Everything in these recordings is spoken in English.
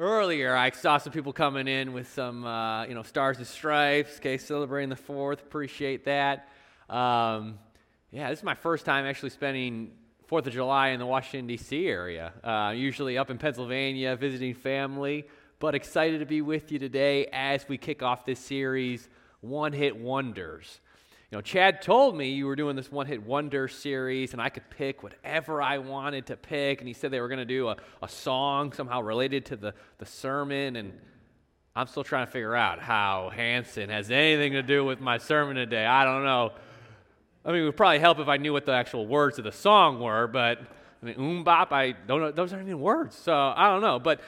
Earlier, I saw some people coming in with some, Stars and Stripes, okay, celebrating the 4th, appreciate that. This is my first time actually spending 4th of July in the Washington, D.C. area, usually up in Pennsylvania, visiting family, but excited to be with you today as we kick off this series, One Hit Wonders. You know, Chad told me you were doing this One Hit Wonder series, and I could pick whatever I wanted to pick, and he said they were going to do a song somehow related to the sermon, and I'm still trying to figure out how Hanson has anything to do with my sermon today. I don't know. I mean, it would probably help if I knew what the actual words of the song were, but I mean, bop, I don't know. Those aren't even words, so I don't know. But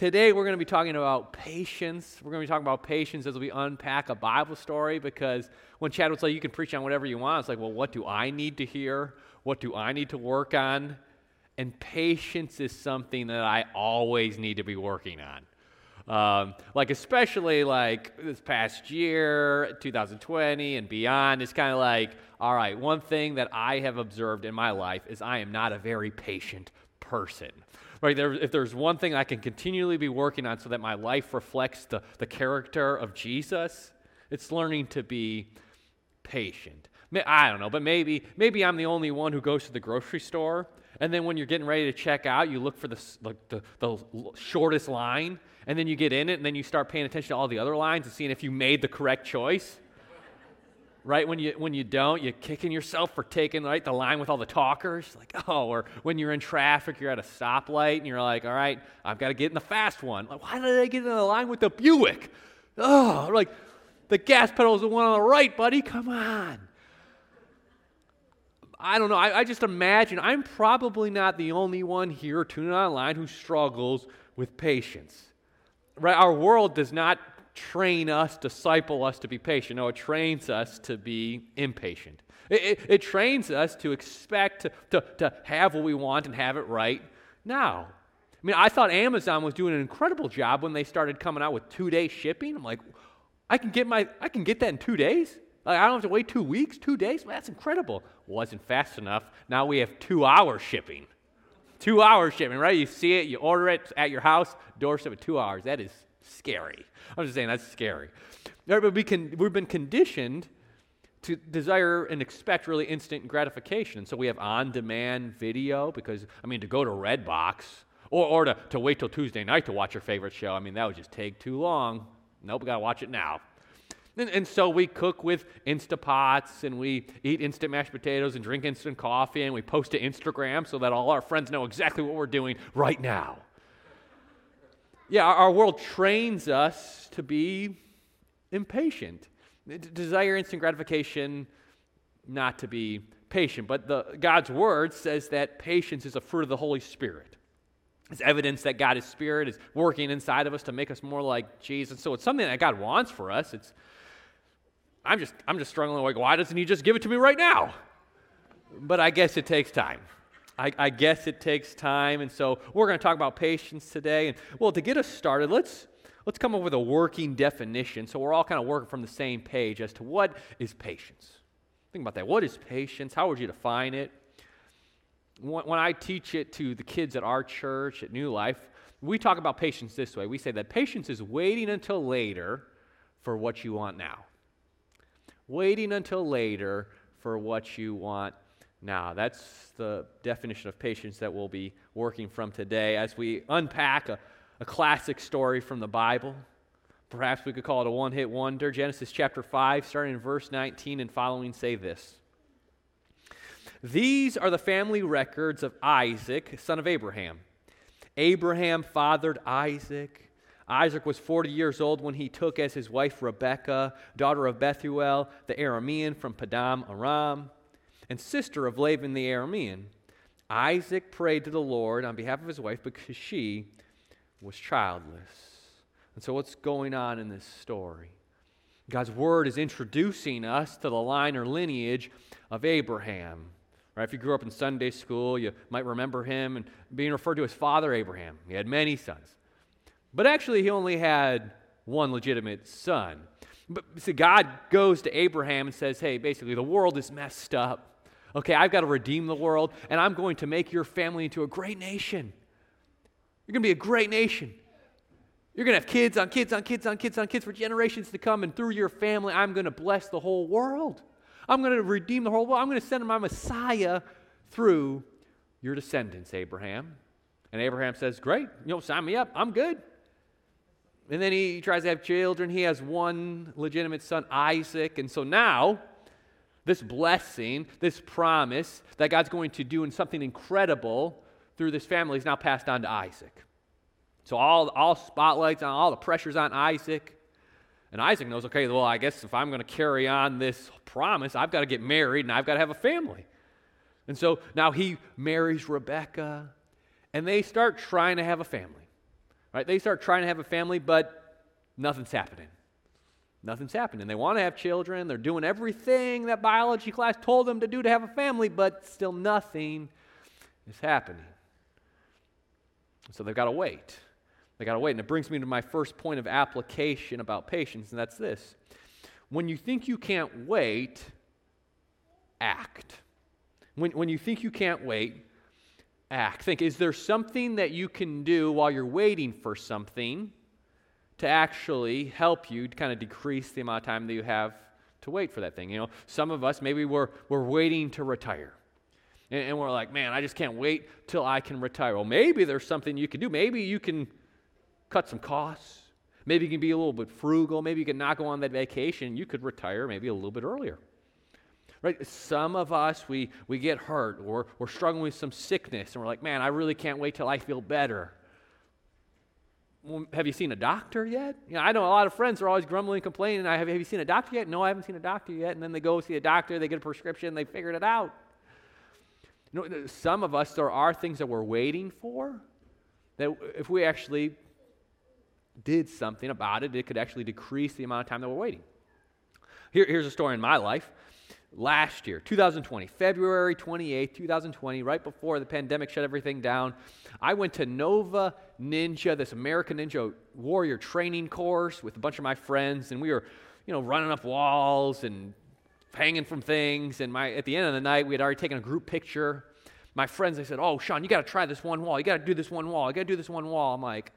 Today we're going to be talking about patience. We're going to be talking about patience as we unpack a Bible story, because when Chad would say you can preach on whatever you want, it's like, well, what do I need to hear? What do I need to work on? And patience is something that I always need to be working on. Especially this past year, 2020 and beyond, it's kind of like, all right, one thing that I have observed in my life is I am not a very patient person. Right, if there's one thing I can continually be working on so that my life reflects the character of Jesus, it's learning to be patient. I don't know, but maybe I'm the only one who goes to the grocery store, and then when you're getting ready to check out, you look for the shortest line, and then you get in it, and then you start paying attention to all the other lines and seeing if you made the correct choice. Right, when you don't, you're kicking yourself for taking the line with all the talkers. Or when you're in traffic, you're at a stoplight, and you're like, all right, I've got to get in the fast one. Like, why did I get in the line with the Buick? Oh, the gas pedal is the one on the right, buddy. Come on. I don't know. I just imagine I'm probably not the only one here tuning online who struggles with patience. Right, our world does not train us, disciple us to be patient. No, it trains us to be impatient. It trains us to expect to have what we want and have it right now. I mean, I thought Amazon was doing an incredible job when they started coming out with 2-day shipping. I'm like, I can get that in 2 days? I don't have to wait 2 weeks, 2 days? Well, that's incredible. Wasn't fast enough. Now we have 2-hour shipping. 2-hour shipping, right? You see it, you order it at your house, doorstep at 2 hours. That is scary. I'm just saying that's scary. But we've been conditioned to desire and expect really instant gratification. And so we have on-demand video because, to go to Redbox or to wait till Tuesday night to watch your favorite show, that would just take too long. Nope, we got to watch it now. And so we cook with Instapots, and we eat instant mashed potatoes and drink instant coffee, and we post to Instagram so that all our friends know exactly what we're doing right now. Yeah, our world trains us to be impatient, desire instant gratification, not to be patient. But God's Word says that patience is a fruit of the Holy Spirit. It's evidence that God, His Spirit, is working inside of us to make us more like Jesus. So it's something that God wants for us. I'm just struggling. Like, why doesn't He just give it to me right now? But I guess it takes time. I guess it takes time, and so we're going to talk about patience today. And well, to get us started, let's come up with a working definition, so we're all kind of working from the same page as to what is patience. Think about that. What is patience? How would you define it? When I teach it to the kids at our church at New Life, we talk about patience this way. We say that patience is waiting until later for what you want now. Waiting until later for what you want now. That's the definition of patience that we'll be working from today as we unpack a classic story from the Bible. Perhaps we could call it a one-hit wonder. Genesis chapter 5, starting in verse 19 and following, say this. These are the family records of Isaac, son of Abraham. Abraham fathered Isaac. Isaac was 40 years old when he took as his wife Rebekah, daughter of Bethuel, the Aramean from Padan Aram, and sister of Laban the Aramean. Isaac prayed to the Lord on behalf of his wife because she was childless. And so what's going on in this story? God's Word is introducing us to the line or lineage of Abraham. Right? If you grew up in Sunday school, you might remember him and being referred to as Father Abraham. He had many sons. But actually, he only had one legitimate son. But see, God goes to Abraham and says, hey, basically, the world is messed up. Okay, I've got to redeem the world, and I'm going to make your family into a great nation. You're going to be a great nation. You're going to have kids on kids on kids on kids on kids for generations to come, and through your family, I'm going to bless the whole world. I'm going to redeem the whole world. I'm going to send my Messiah through your descendants, Abraham. And Abraham says, great, sign me up. I'm good. And then he tries to have children. He has one legitimate son, Isaac. And so now, this blessing, this promise that God's going to do in something incredible through this family is now passed on to Isaac. So all spotlights on, all the pressure's on Isaac. And Isaac knows, okay, well, I guess if I'm going to carry on this promise, I've got to get married and I've got to have a family. And so now he marries Rebecca, and they start trying to have a family. Right? They start trying to have a family, but nothing's happening. Nothing's happening. They want to have children. They're doing everything that biology class told them to do to have a family, but still nothing is happening. So they've got to wait. They got to wait. And it brings me to my first point of application about patience, and that's this. When you think you can't wait, act. When you think you can't wait, act. Think, is there something that you can do while you're waiting for something to actually help you to kind of decrease the amount of time that you have to wait for that thing? You know, some of us, maybe we're waiting to retire. And we're like, man, I just can't wait till I can retire. Well, maybe there's something you can do. Maybe you can cut some costs. Maybe you can be a little bit frugal. Maybe you can not go on that vacation. You could retire maybe a little bit earlier. Right? Some of us, we get hurt or we're struggling with some sickness, and we're like, man, I really can't wait till I feel better. Well, have you seen a doctor yet? You know, I know a lot of friends are always grumbling, complaining. Have you seen a doctor yet? No, I haven't seen a doctor yet. And then they go see a doctor, they get a prescription, they figured it out. You know, some of us, there are things that we're waiting for that if we actually did something about it, it could actually decrease the amount of time that we're waiting. Here's a story in my life. Last year, 2020, February 28, 2020, right before the pandemic shut everything down, I went to Nova Ninja, this American Ninja Warrior training course with a bunch of my friends, and we were, running up walls and hanging from things, and at the end of the night, we had already taken a group picture. My friends, they said, oh, Sean, you got to try this one wall. You got to do this one wall. You got to do this one wall. I'm like,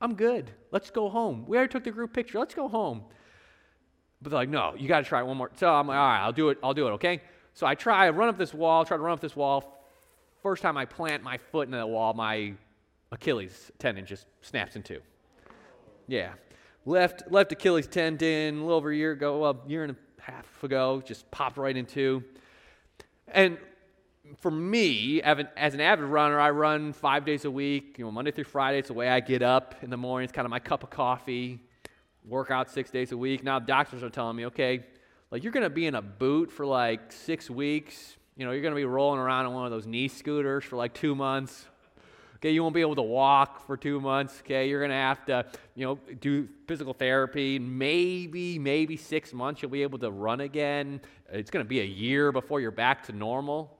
I'm good. Let's go home. We already took the group picture. Let's go home. But they're like, no, you got to try it one more. So I'm like, all right, I'll do it, okay? So I try to run up this wall. First time I plant my foot in that wall, my Achilles tendon just snaps in two. Yeah. Left Achilles tendon a little over a year ago, year and a half ago, just popped right in two. And for me, as an avid runner, I run 5 days a week, Monday through Friday. It's the way I get up in the morning. It's kind of my cup of coffee. Work out 6 days a week. Now doctors are telling me, okay, like you're going to be in a boot for like 6 weeks. You're going to be rolling around on one of those knee scooters for like 2 months. Okay, you won't be able to walk for 2 months. Okay, you're going to have to, do physical therapy. Maybe 6 months you'll be able to run again. It's going to be a year before you're back to normal.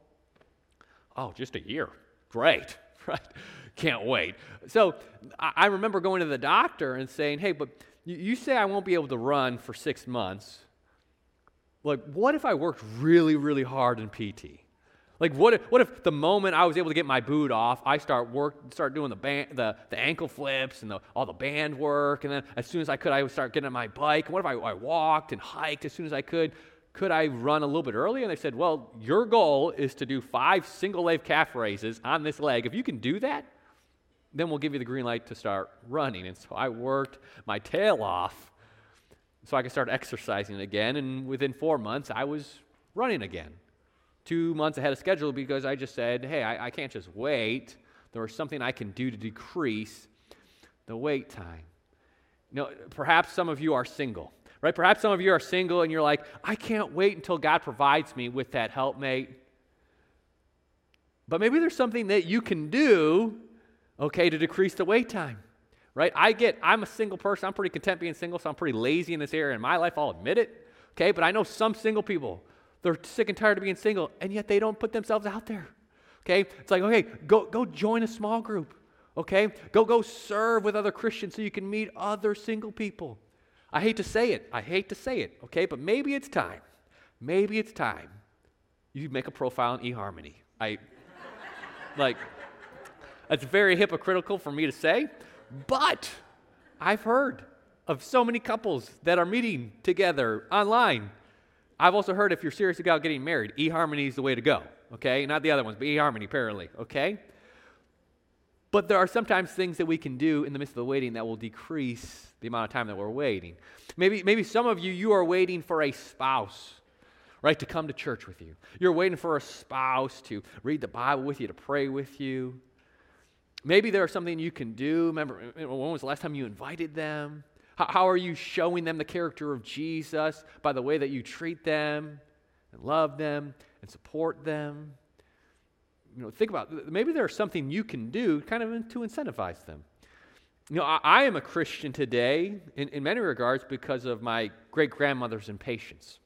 Oh, just a year. Great, right? Can't wait. So I remember going to the doctor and saying, hey, but you say I won't be able to run for 6 months. Like, what if I worked really, really hard in PT? Like, what if the moment I was able to get my boot off, I start doing the ankle flips and all the band work, and then as soon as I could, I would start getting on my bike. And what if I walked and hiked as soon as I could? Could I run a little bit earlier? And they said, well, your goal is to do 5 single-leg calf raises on this leg. If you can do that, then we'll give you the green light to start running. And so I worked my tail off so I could start exercising again. And within 4 months, I was running again. 2 months ahead of schedule because I just said, hey, I can't just wait. There was something I can do to decrease the wait time. Perhaps some of you are single, right? Perhaps some of you are single and you're like, I can't wait until God provides me with that helpmate. But maybe there's something that you can do, okay, to decrease the wait time, right? I'm a single person. I'm pretty content being single, so I'm pretty lazy in this area in my life. I'll admit it, okay? But I know some single people, they're sick and tired of being single, and yet they don't put themselves out there, okay? It's like, okay, go join a small group, okay? Go serve with other Christians so you can meet other single people. I hate to say it, okay? But maybe it's time. Maybe it's time you make a profile in eHarmony. That's very hypocritical for me to say, but I've heard of so many couples that are meeting together online. I've also heard if you're serious about getting married, eHarmony is the way to go, okay? Not the other ones, but eHarmony, apparently, okay? But there are sometimes things that we can do in the midst of the waiting that will decrease the amount of time that we're waiting. Maybe some of you are waiting for a spouse, right, to come to church with you. You're waiting for a spouse to read the Bible with you, to pray with you. Maybe there's something you can do. Remember, when was the last time you invited them? How are you showing them the character of Jesus by the way that you treat them and love them and support them? You know, think about it. Maybe there's something you can do kind of to incentivize them. You know, I am a Christian today in many regards because of my great-grandmother's impatience.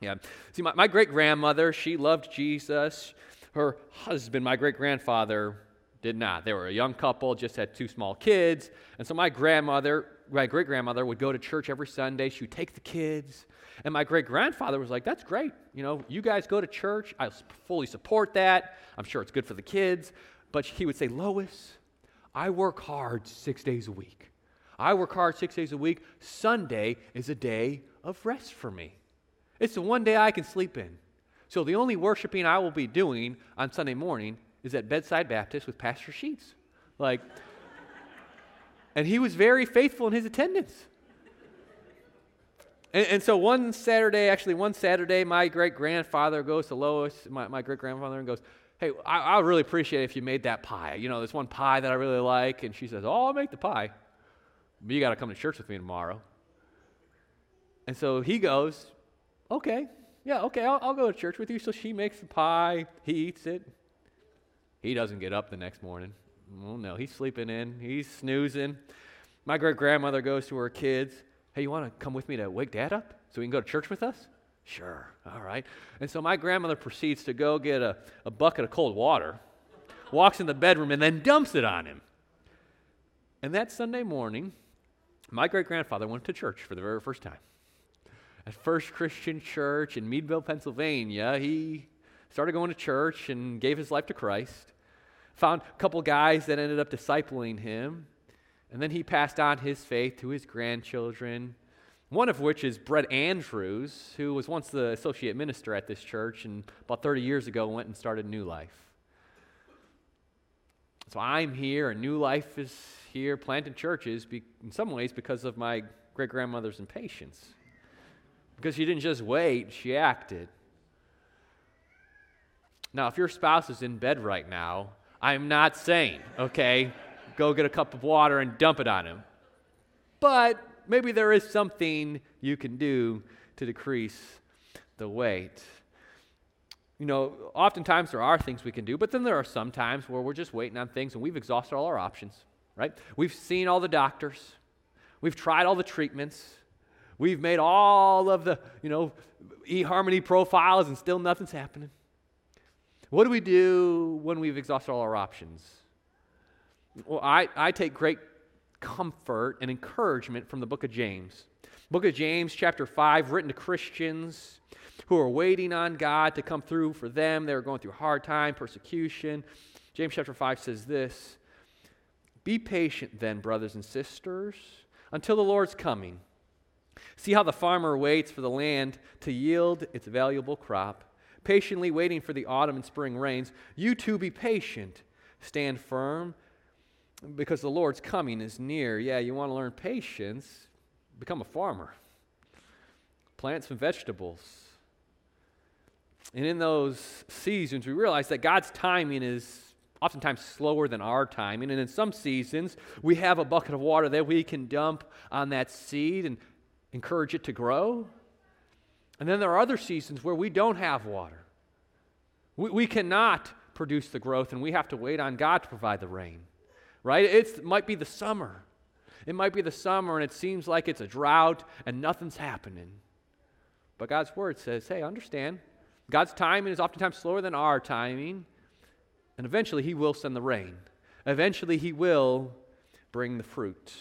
Yeah, see, my great-grandmother, she loved Jesus. Her husband, my great-grandfather, did not. They were a young couple, just had two small kids. And so my great-grandmother would go to church every Sunday. She would take the kids. And my great-grandfather was like, that's great. You know, you guys go to church. I fully support that. I'm sure it's good for the kids. But he would say, Lois, I work hard 6 days a week. Sunday is a day of rest for me. It's the one day I can sleep in. So the only worshiping I will be doing on Sunday morning is at Bedside Baptist with Pastor Sheets. Like... And he was very faithful in his attendance. And so one Saturday, my great-grandfather goes to Lois, my great-grandfather, and goes, hey, I would really appreciate it if you made that pie. You know, there's one pie that I really like. And she says, oh, I'll make the pie. But you got to come to church with me tomorrow. And so he goes, okay, I'll go to church with you. So she makes the pie. He eats it. He doesn't get up the next morning. Oh, no, he's sleeping in. He's snoozing. My great-grandmother goes to her kids. Hey, you want to come with me to wake Dad up so we can go to church with us? Sure. All right. And so my grandmother proceeds to go get a bucket of cold water, walks in the bedroom, and then dumps it on him. And that Sunday morning, my great-grandfather went to church for the very first time. At First Christian Church in Meadville, Pennsylvania, he started going to church and gave his life to Christ. Found a couple guys that ended up discipling him. And then he passed on his faith to his grandchildren, one of which is Brett Andrews, who was once the associate minister at this church and about 30 years ago went and started New Life. So I'm here, and New Life is here, planting churches in some ways because of my great-grandmother's impatience. Because she didn't just wait, she acted. Now, if your spouse is in bed right now, I'm not saying, okay, go get a cup of water and dump it on him. But maybe there is something you can do to decrease the wait. You know, oftentimes there are things we can do, but then there are some times where we're just waiting on things and we've exhausted all our options, right? We've seen all the doctors. We've tried all the treatments. We've made all of the, you know, eHarmony profiles and still nothing's happening. What do we do when we've exhausted all our options? Well, I take great comfort and encouragement from the book of James. Book of James, chapter 5, written to Christians who are waiting on God to come through for them. They were going through a hard time, persecution. James chapter 5 says this, "Be patient then, brothers and sisters, until the Lord's coming. See how the farmer waits for the land to yield its valuable crop, patiently waiting for the autumn and spring rains. You too be patient. Stand firm, because the Lord's coming is near." Yeah, you want to learn patience? Become a farmer. Plant some vegetables. And in those seasons, we realize that God's timing is oftentimes slower than our timing. And in some seasons, we have a bucket of water that we can dump on that seed and encourage it to grow. And then there are other seasons where we don't have water. We cannot produce the growth, and we have to wait on God to provide the rain, right? It might be the summer. And it seems like it's a drought and nothing's happening. But God's word says, hey, understand, God's timing is oftentimes slower than our timing, and eventually he will send the rain. Eventually he will bring the fruit.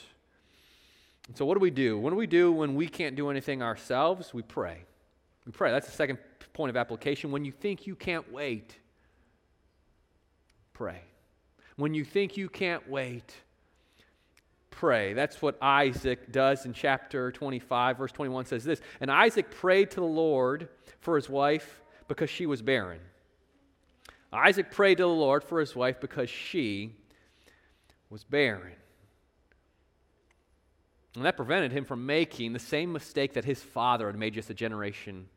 And so what do we do? What do we do when we can't do anything ourselves? We pray. That's the second point of application. When you think you can't wait, pray. When you think you can't wait, pray. That's what Isaac does in chapter 25, verse 21 says this. And Isaac prayed to the Lord for his wife because she was barren. Isaac prayed to the Lord for his wife because she was barren. And that prevented him from making the same mistake that his father had made just a generation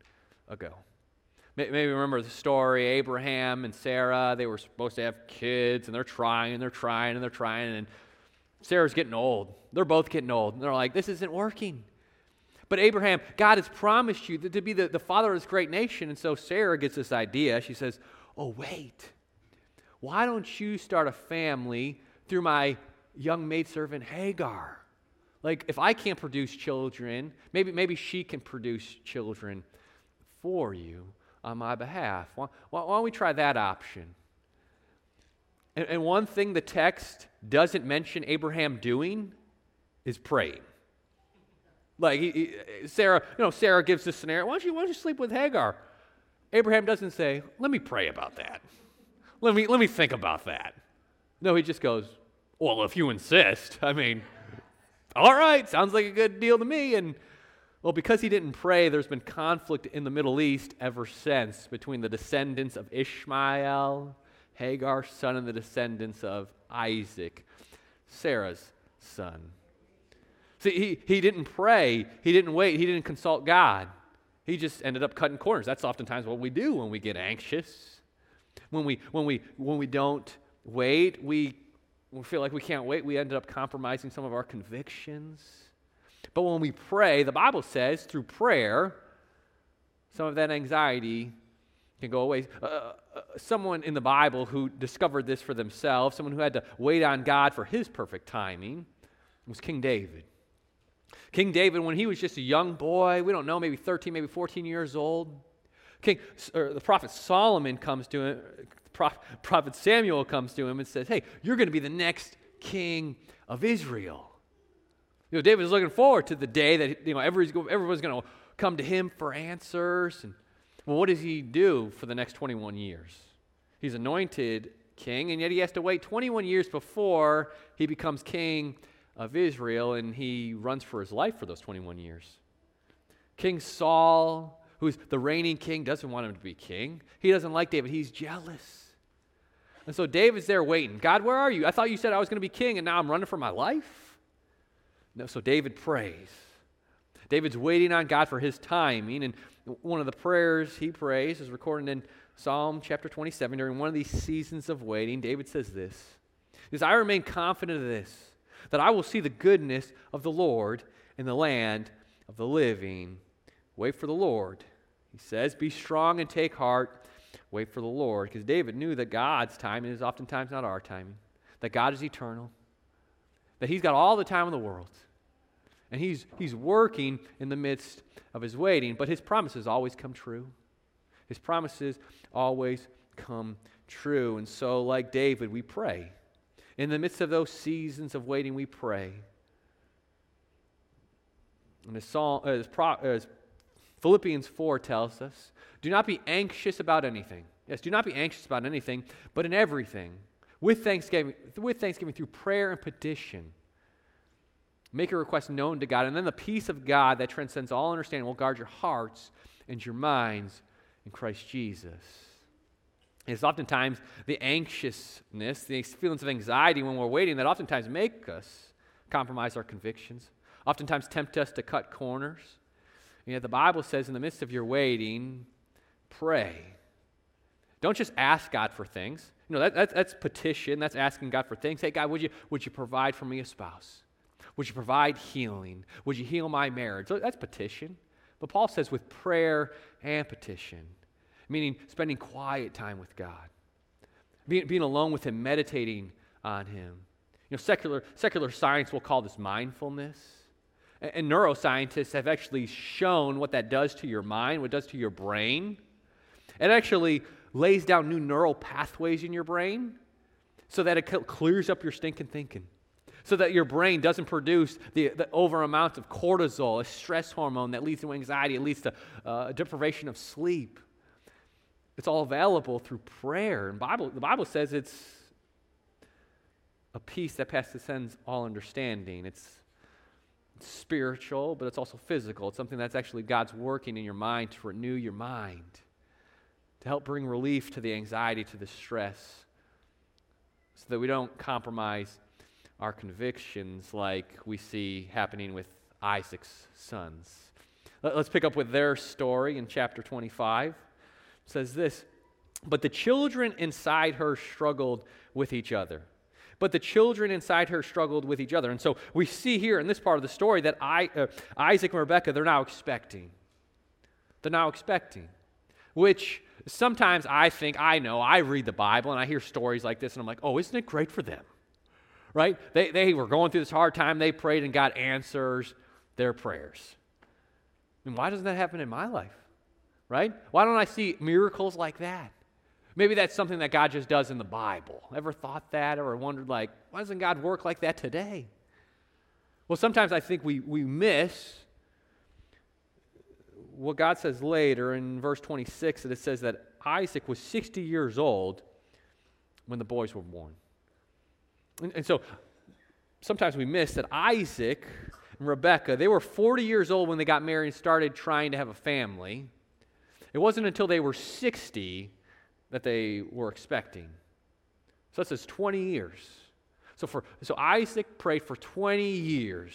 ago. Maybe remember the story, Abraham and Sarah, they were supposed to have kids, and they're trying, and Sarah's getting old. They're both getting old, and they're like, this isn't working. But Abraham, God has promised you to be the father of this great nation, and so Sarah gets this idea. She says, oh, wait, why don't you start a family through my young maidservant Hagar? Like, if I can't produce children, maybe she can produce children for you on my behalf. Why don't we try that option? And one thing the text doesn't mention Abraham doing is praying. Like, Sarah gives this scenario, why don't you sleep with Hagar? Abraham doesn't say, let me pray about that. Let me think about that. No, he just goes, well, if you insist, I mean, all right, sounds like a good deal to me. And well, because he didn't pray, there's been conflict in the Middle East ever since between the descendants of Ishmael, Hagar's son, and the descendants of Isaac, Sarah's son. See, he didn't pray, he didn't wait, he didn't consult God. He just ended up cutting corners. That's oftentimes what we do when we get anxious. When we don't wait, we feel like we can't wait. We ended up compromising some of our convictions. But when we pray, the Bible says through prayer, some of that anxiety can go away. Someone in the Bible who discovered this for themselves, someone who had to wait on God for his perfect timing, was King David. King David, when he was just a young boy, we don't know, maybe 13, maybe 14 years old, the prophet Solomon comes to him, prophet Samuel comes to him and says, hey, you're going to be the next king of Israel. You know, David was looking forward to the day that, you know, everyone's going to come to him for answers. And well, what does he do for the next 21 years? He's anointed king, and yet he has to wait 21 years before he becomes king of Israel, and he runs for his life for those 21 years. King Saul, who's the reigning king, doesn't want him to be king. He doesn't like David. He's jealous. And so David's there waiting. God, where are you? I thought you said I was going to be king, and now I'm running for my life? No, so David prays. David's waiting on God for his timing, and one of the prayers he prays is recorded in Psalm chapter 27. During one of these seasons of waiting, David says this. He says, I remain confident of this, that I will see the goodness of the Lord in the land of the living. Wait for the Lord. He says, be strong and take heart. Wait for the Lord. Because David knew that God's timing is oftentimes not our timing. That God is eternal. That he's got all the time in the world. And he's working in the midst of his waiting. But his promises always come true. His promises always come true. And so like David, we pray. In the midst of those seasons of waiting, we pray. And as Philippians 4 tells us, do not be anxious about anything. Yes, do not be anxious about anything, but in everything, with thanksgiving through prayer and petition, make your request known to God, and then the peace of God that transcends all understanding will guard your hearts and your minds in Christ Jesus. It's oftentimes the anxiousness, the feelings of anxiety when we're waiting that oftentimes make us compromise our convictions, oftentimes tempt us to cut corners. And yet the Bible says in the midst of your waiting, pray. Don't just ask God for things. You know, that's petition. That's asking God for things. Hey, God, would you provide for me a spouse? Would you provide healing? Would you heal my marriage? That's petition. But Paul says with prayer and petition, meaning spending quiet time with God, being alone with him, meditating on him. You know, secular science will call this mindfulness. And neuroscientists have actually shown what that does to your mind, what it does to your brain. It actually lays down new neural pathways in your brain so that it clears up your stinking thinking, so that your brain doesn't produce the over amount of cortisol, a stress hormone that leads to anxiety, it leads to deprivation of sleep. It's all available through prayer. And the Bible says it's a peace that transcends all understanding. It's spiritual, but it's also physical. It's something that's actually God's working in your mind to renew your mind, to help bring relief to the anxiety, to the stress, so that we don't compromise our convictions like we see happening with Isaac's sons. Let's pick up with their story in chapter 25. It says this, But the children inside her struggled with each other. And so we see here in this part of the story that Isaac and Rebekah, they're now expecting. Which sometimes I read the Bible and I hear stories like this and I'm like, oh, isn't it great for them? Right? They were going through this hard time. They prayed and God answers their prayers. And why doesn't that happen in my life? Right? Why don't I see miracles like that? Maybe that's something that God just does in the Bible. Ever thought that? Ever wondered, like, why doesn't God work like that today? Well, sometimes I think we miss what God says later in verse 26, that it says that Isaac was 60 years old when the boys were born. And so sometimes we miss that Isaac and Rebekah, they were 40 years old when they got married and started trying to have a family. It wasn't until they were 60 that they were expecting. So that says 20 years. So Isaac prayed for 20 years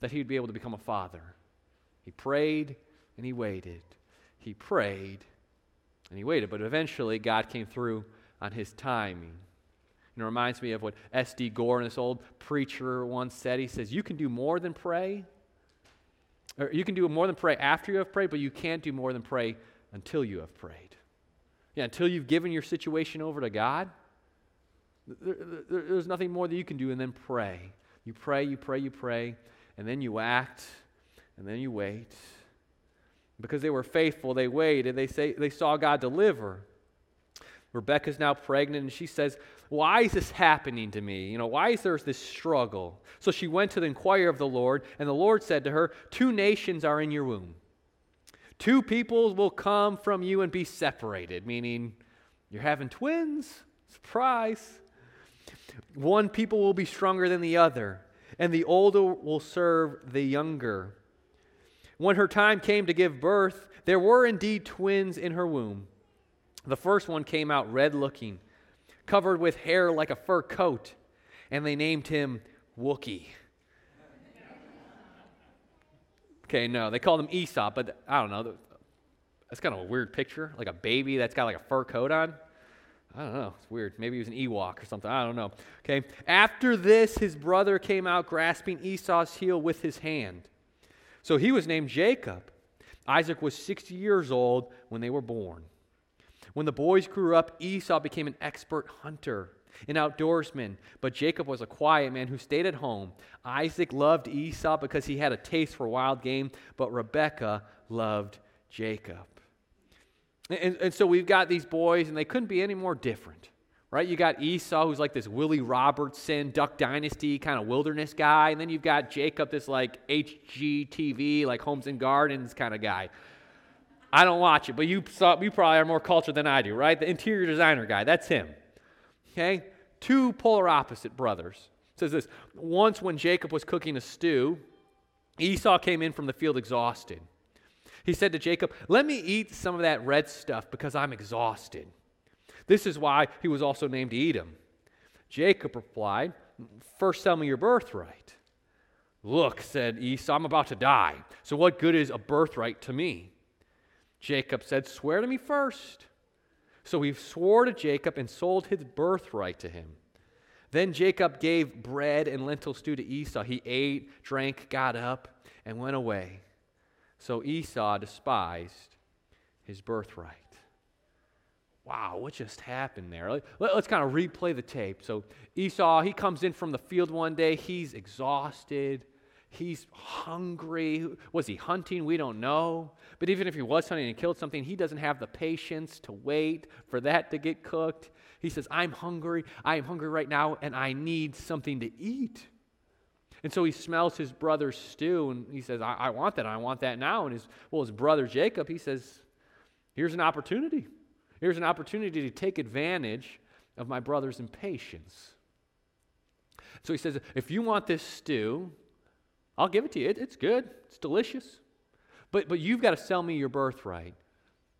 that he would be able to become a father. He prayed and he waited. He prayed and he waited. But eventually God came through on his timing. And it reminds me of what S.D. Gore, this old preacher, once said. He says, you can do more than pray after you have prayed, but you can't do more than pray until you have prayed. Yeah, until you've given your situation over to God, there's nothing more that you can do and then pray. You pray, and then you act, and then you wait. Because they were faithful, they waited, they saw God deliver. Rebekah's now pregnant, and she says, why is this happening to me? Why is there this struggle? So she went to inquire of the Lord, and the Lord said to her, 2 nations are in your womb. 2 peoples will come from you and be separated, meaning you're having twins. Surprise. One people will be stronger than the other, and the older will serve the younger. When her time came to give birth, there were indeed twins in her womb. The first one came out red-looking, covered with hair like a fur coat, and they named him Wookiee. Okay, no, they called him Esau, but I don't know. That's kind of a weird picture, like a baby that's got like a fur coat on. I don't know, it's weird. Maybe he was an Ewok or something, I don't know. Okay, after this, his brother came out grasping Esau's heel with his hand. So he was named Jacob. Isaac was 60 years old when they were born. When the boys grew up, Esau became an expert hunter, an outdoorsman, but Jacob was a quiet man who stayed at home. Isaac loved Esau because he had a taste for wild game, but Rebekah loved Jacob. And so we've got these boys, and they couldn't be any more different, right? You got Esau, who's like this Willie Robertson, Duck Dynasty kind of wilderness guy, and then you've got Jacob, this like HGTV, like Homes and Gardens kind of guy. I don't watch it, but you probably are more cultured than I do, right? The interior designer guy, that's him. Okay? 2 polar opposite brothers. It says this, once when Jacob was cooking a stew, Esau came in from the field exhausted. He said to Jacob, let me eat some of that red stuff because I'm exhausted. This is why he was also named Edom. Jacob replied, first sell me your birthright. Look, said Esau, I'm about to die, so what good is a birthright to me? Jacob said, swear to me first. So he swore to Jacob and sold his birthright to him. Then Jacob gave bread and lentil stew to Esau. He ate, drank, got up, and went away. So Esau despised his birthright. Wow, what just happened there? Let's kind of replay the tape. So Esau, he comes in from the field one day. He's exhausted. He's hungry. Was he hunting? We don't know. But even if he was hunting and killed something, he doesn't have the patience to wait for that to get cooked. He says, I'm hungry. I am hungry right now, and I need something to eat. And so he smells his brother's stew, and he says, I want that. I want that now. And his brother Jacob, he says, here's an opportunity. Here's an opportunity to take advantage of my brother's impatience. So he says, if you want this stew, I'll give it to you. It's good. It's delicious. But you've got to sell me your birthright.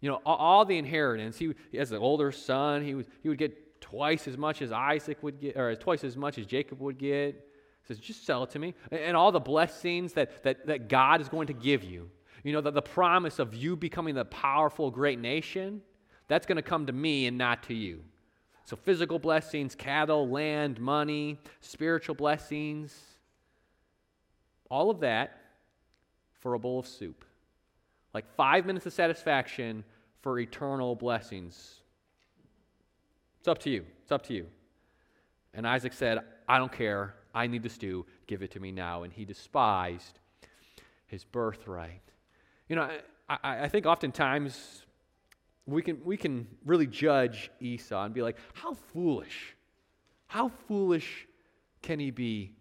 You know, all the inheritance. He as an older son, he would get twice as much as Isaac would get, or twice as much as Jacob would get. He says, just sell it to me. And all the blessings that God is going to give you. You know, the promise of you becoming the powerful, great nation, that's going to come to me and not to you. So physical blessings, cattle, land, money, spiritual blessings, all of that for a bowl of soup. Like 5 minutes of satisfaction for eternal blessings. It's up to you. It's up to you. And Isaac said, I don't care. I need the stew. Give it to me now. And he despised his birthright. You know, I think oftentimes we can really judge Esau and be like, how foolish can he be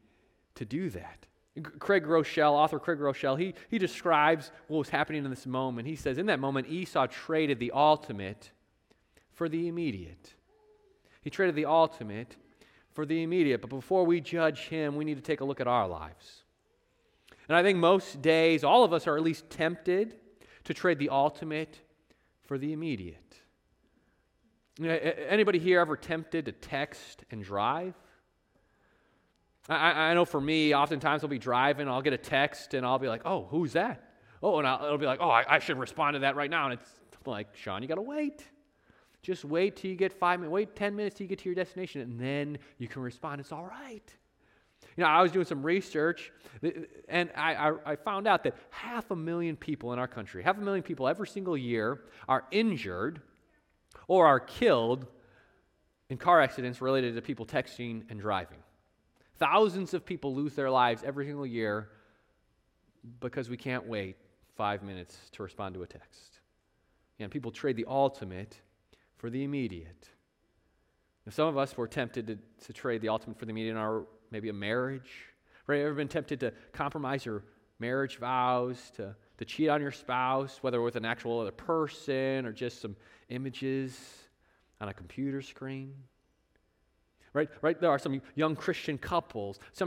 to do that? Author Craig Groeschel, he describes what was happening in this moment. He says, in that moment, Esau traded the ultimate for the immediate. But before we judge him, we need to take a look at our lives. And I think most days, all of us are at least tempted to trade the ultimate for the immediate. You know, anybody here ever tempted to text and drive? I know for me, oftentimes I'll be driving, I'll get a text, and I'll be like, oh, who's that? Oh, and it'll be like, oh, I should respond to that right now. And it's like, Sean, you got to wait. Just wait till you get 5 minutes, wait 10 minutes till you get to your destination, and then you can respond. It's all right. You know, I was doing some research, and I found out that 500,000 people in our country, 500,000 people every single year are injured or are killed in car accidents related to people texting and driving. Thousands of people lose their lives every single year because we can't wait 5 minutes to respond to a text. And people trade the ultimate for the immediate. And some of us were tempted to trade the ultimate for the immediate in our maybe a marriage. Right? Ever been tempted to compromise your marriage vows, to cheat on your spouse, whether with an actual other person or just some images on a computer screen? Right. There are some young Christian couples, who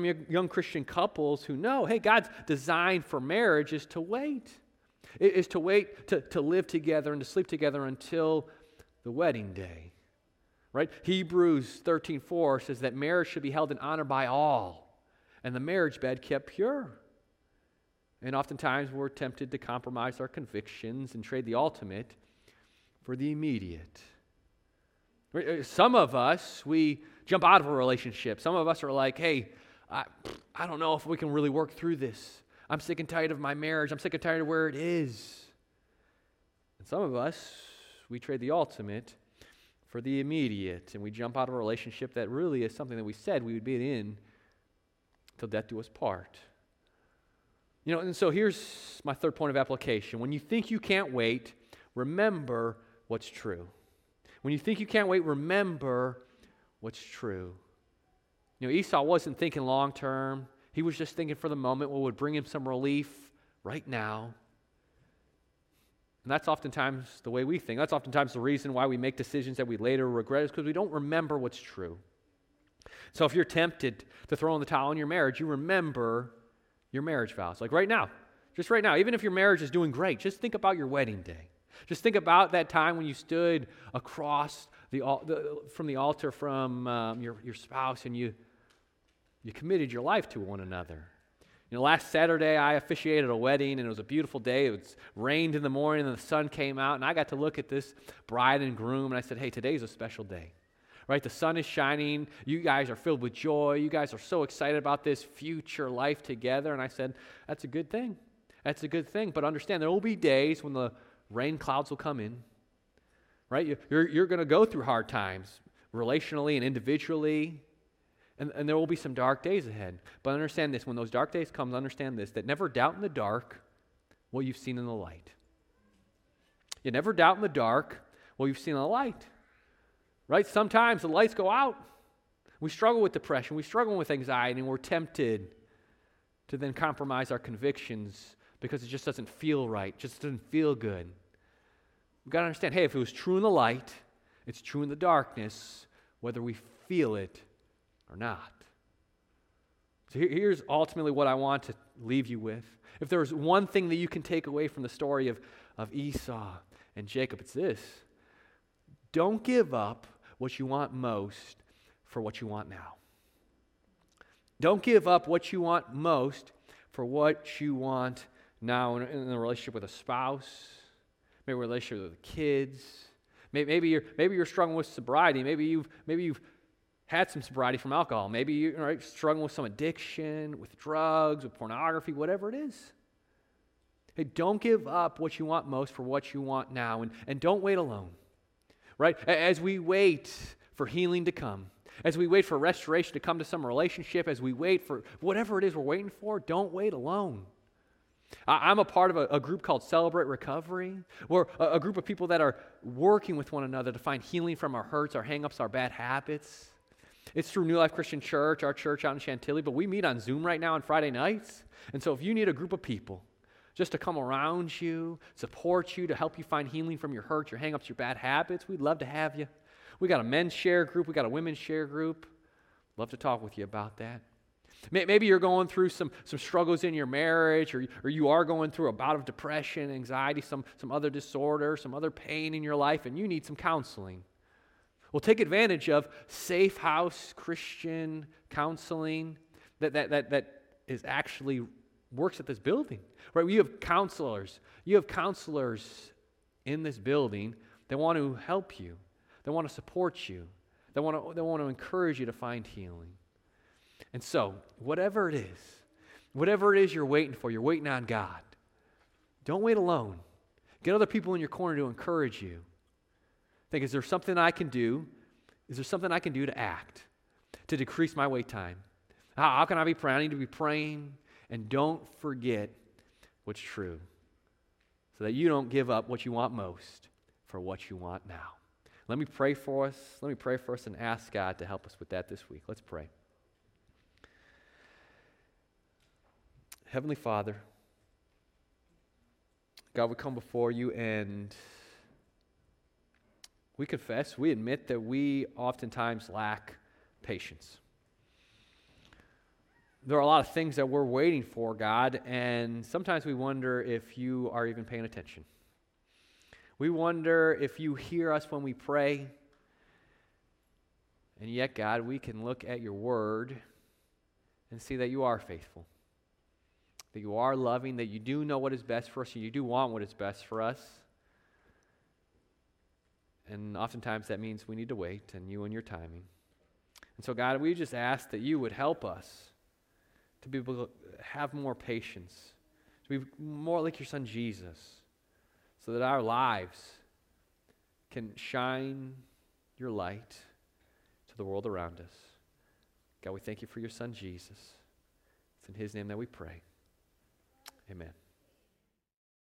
know, hey, God's design for marriage is to wait. It is to wait to live together and to sleep together until the wedding day. Right? Hebrews 13:4 says that marriage should be held in honor by all, and the marriage bed kept pure. And oftentimes we're tempted to compromise our convictions and trade the ultimate for the immediate. Some of us, we jump out of a relationship. Some of us are like, hey, I don't know if we can really work through this. I'm sick and tired of my marriage. I'm sick and tired of where it is. And some of us, we trade the ultimate for the immediate, and we jump out of a relationship that really is something that we said we would be in till death do us part. You know, and so here's my third point of application. When you think you can't wait, remember what's true. When you think you can't wait, remember what's true. You know, Esau wasn't thinking long term. He was just thinking for the moment what would bring him some relief right now. And that's oftentimes the way we think. That's oftentimes the reason why we make decisions that we later regret is because we don't remember what's true. So if you're tempted to throw in the towel in your marriage, you remember your marriage vows. Like right now, just right now, even if your marriage is doing great, just think about your wedding day. Just think about that time when you stood across from the altar from your spouse, and you committed your life to one another. You know, last Saturday I officiated a wedding, and it was a beautiful day. It rained in the morning, and the sun came out, and I got to look at this bride and groom, and I said, hey, today's a special day. Right? The sun is shining. You guys are filled with joy. You guys are so excited about this future life together. And I said, that's a good thing. That's a good thing. But understand, there will be days when the rain clouds will come in, right? You're going to go through hard times, relationally and individually, and there will be some dark days ahead. But understand this, when those dark days come, understand this, that never doubt in the dark what you've seen in the light. You never doubt in the dark what you've seen in the light, right? Sometimes the lights go out. We struggle with depression. We struggle with anxiety, and we're tempted to then compromise our convictions because it just doesn't feel right, just doesn't feel good. We've got to understand, hey, if it was true in the light, it's true in the darkness, whether we feel it or not. So here's ultimately what I want to leave you with. If there was one thing that you can take away from the story of Esau and Jacob, it's this. Don't give up what you want most for what you want now. Don't give up what you want most for what you want now in a relationship with a spouse, maybe a relationship with kids. Maybe you're struggling with sobriety. Maybe you've had some sobriety from alcohol. Maybe you're struggling with some addiction, with drugs, with pornography, whatever it is. Hey, don't give up what you want most for what you want now, and don't wait alone. Right? As we wait for healing to come, as we wait for restoration to come to some relationship, as we wait for whatever it is we're waiting for, don't wait alone. I'm a part of a group called Celebrate Recovery. We're a group of people that are working with one another to find healing from our hurts, our hang-ups, our bad habits. It's through New Life Christian Church, our church out in Chantilly, but we meet on Zoom right now on Friday nights. And so if you need a group of people just to come around you, support you, to help you find healing from your hurts, your hang-ups, your bad habits, we'd love to have you. We got a men's share group. We got a women's share group. Love to talk with you about that. Maybe you're going through some struggles in your marriage, or you are going through a bout of depression, anxiety, some other disorder, some other pain in your life, and you need some counseling. Well, take advantage of Safe House Christian Counseling that is actually works at this building. Right? You have counselors in this building that want to help you. They want to support you. They want to encourage you to find healing. And so, whatever it is you're waiting for, you're waiting on God. Don't wait alone. Get other people in your corner to encourage you. Think, is there something I can do? Is there something I can do to act, to decrease my wait time? How can I be praying? I need to be praying. And don't forget what's true, so that you don't give up what you want most for what you want now. Let me pray for us. Let me pray for us and ask God to help us with that this week. Let's pray. Heavenly Father, God, we come before you and we confess, we admit that we oftentimes lack patience. There are a lot of things that we're waiting for, God, and sometimes we wonder if you are even paying attention. We wonder if you hear us when we pray. And yet, God, we can look at your word and see that you are faithful, that you are loving, that you do know what is best for us, and you do want what is best for us. And oftentimes that means we need to wait, and you and your timing. And so, God, we just ask that you would help us to be able to have more patience, to be more like your son Jesus, so that our lives can shine your light to the world around us. God, we thank you for your son, Jesus. It's in his name that we pray. Amen.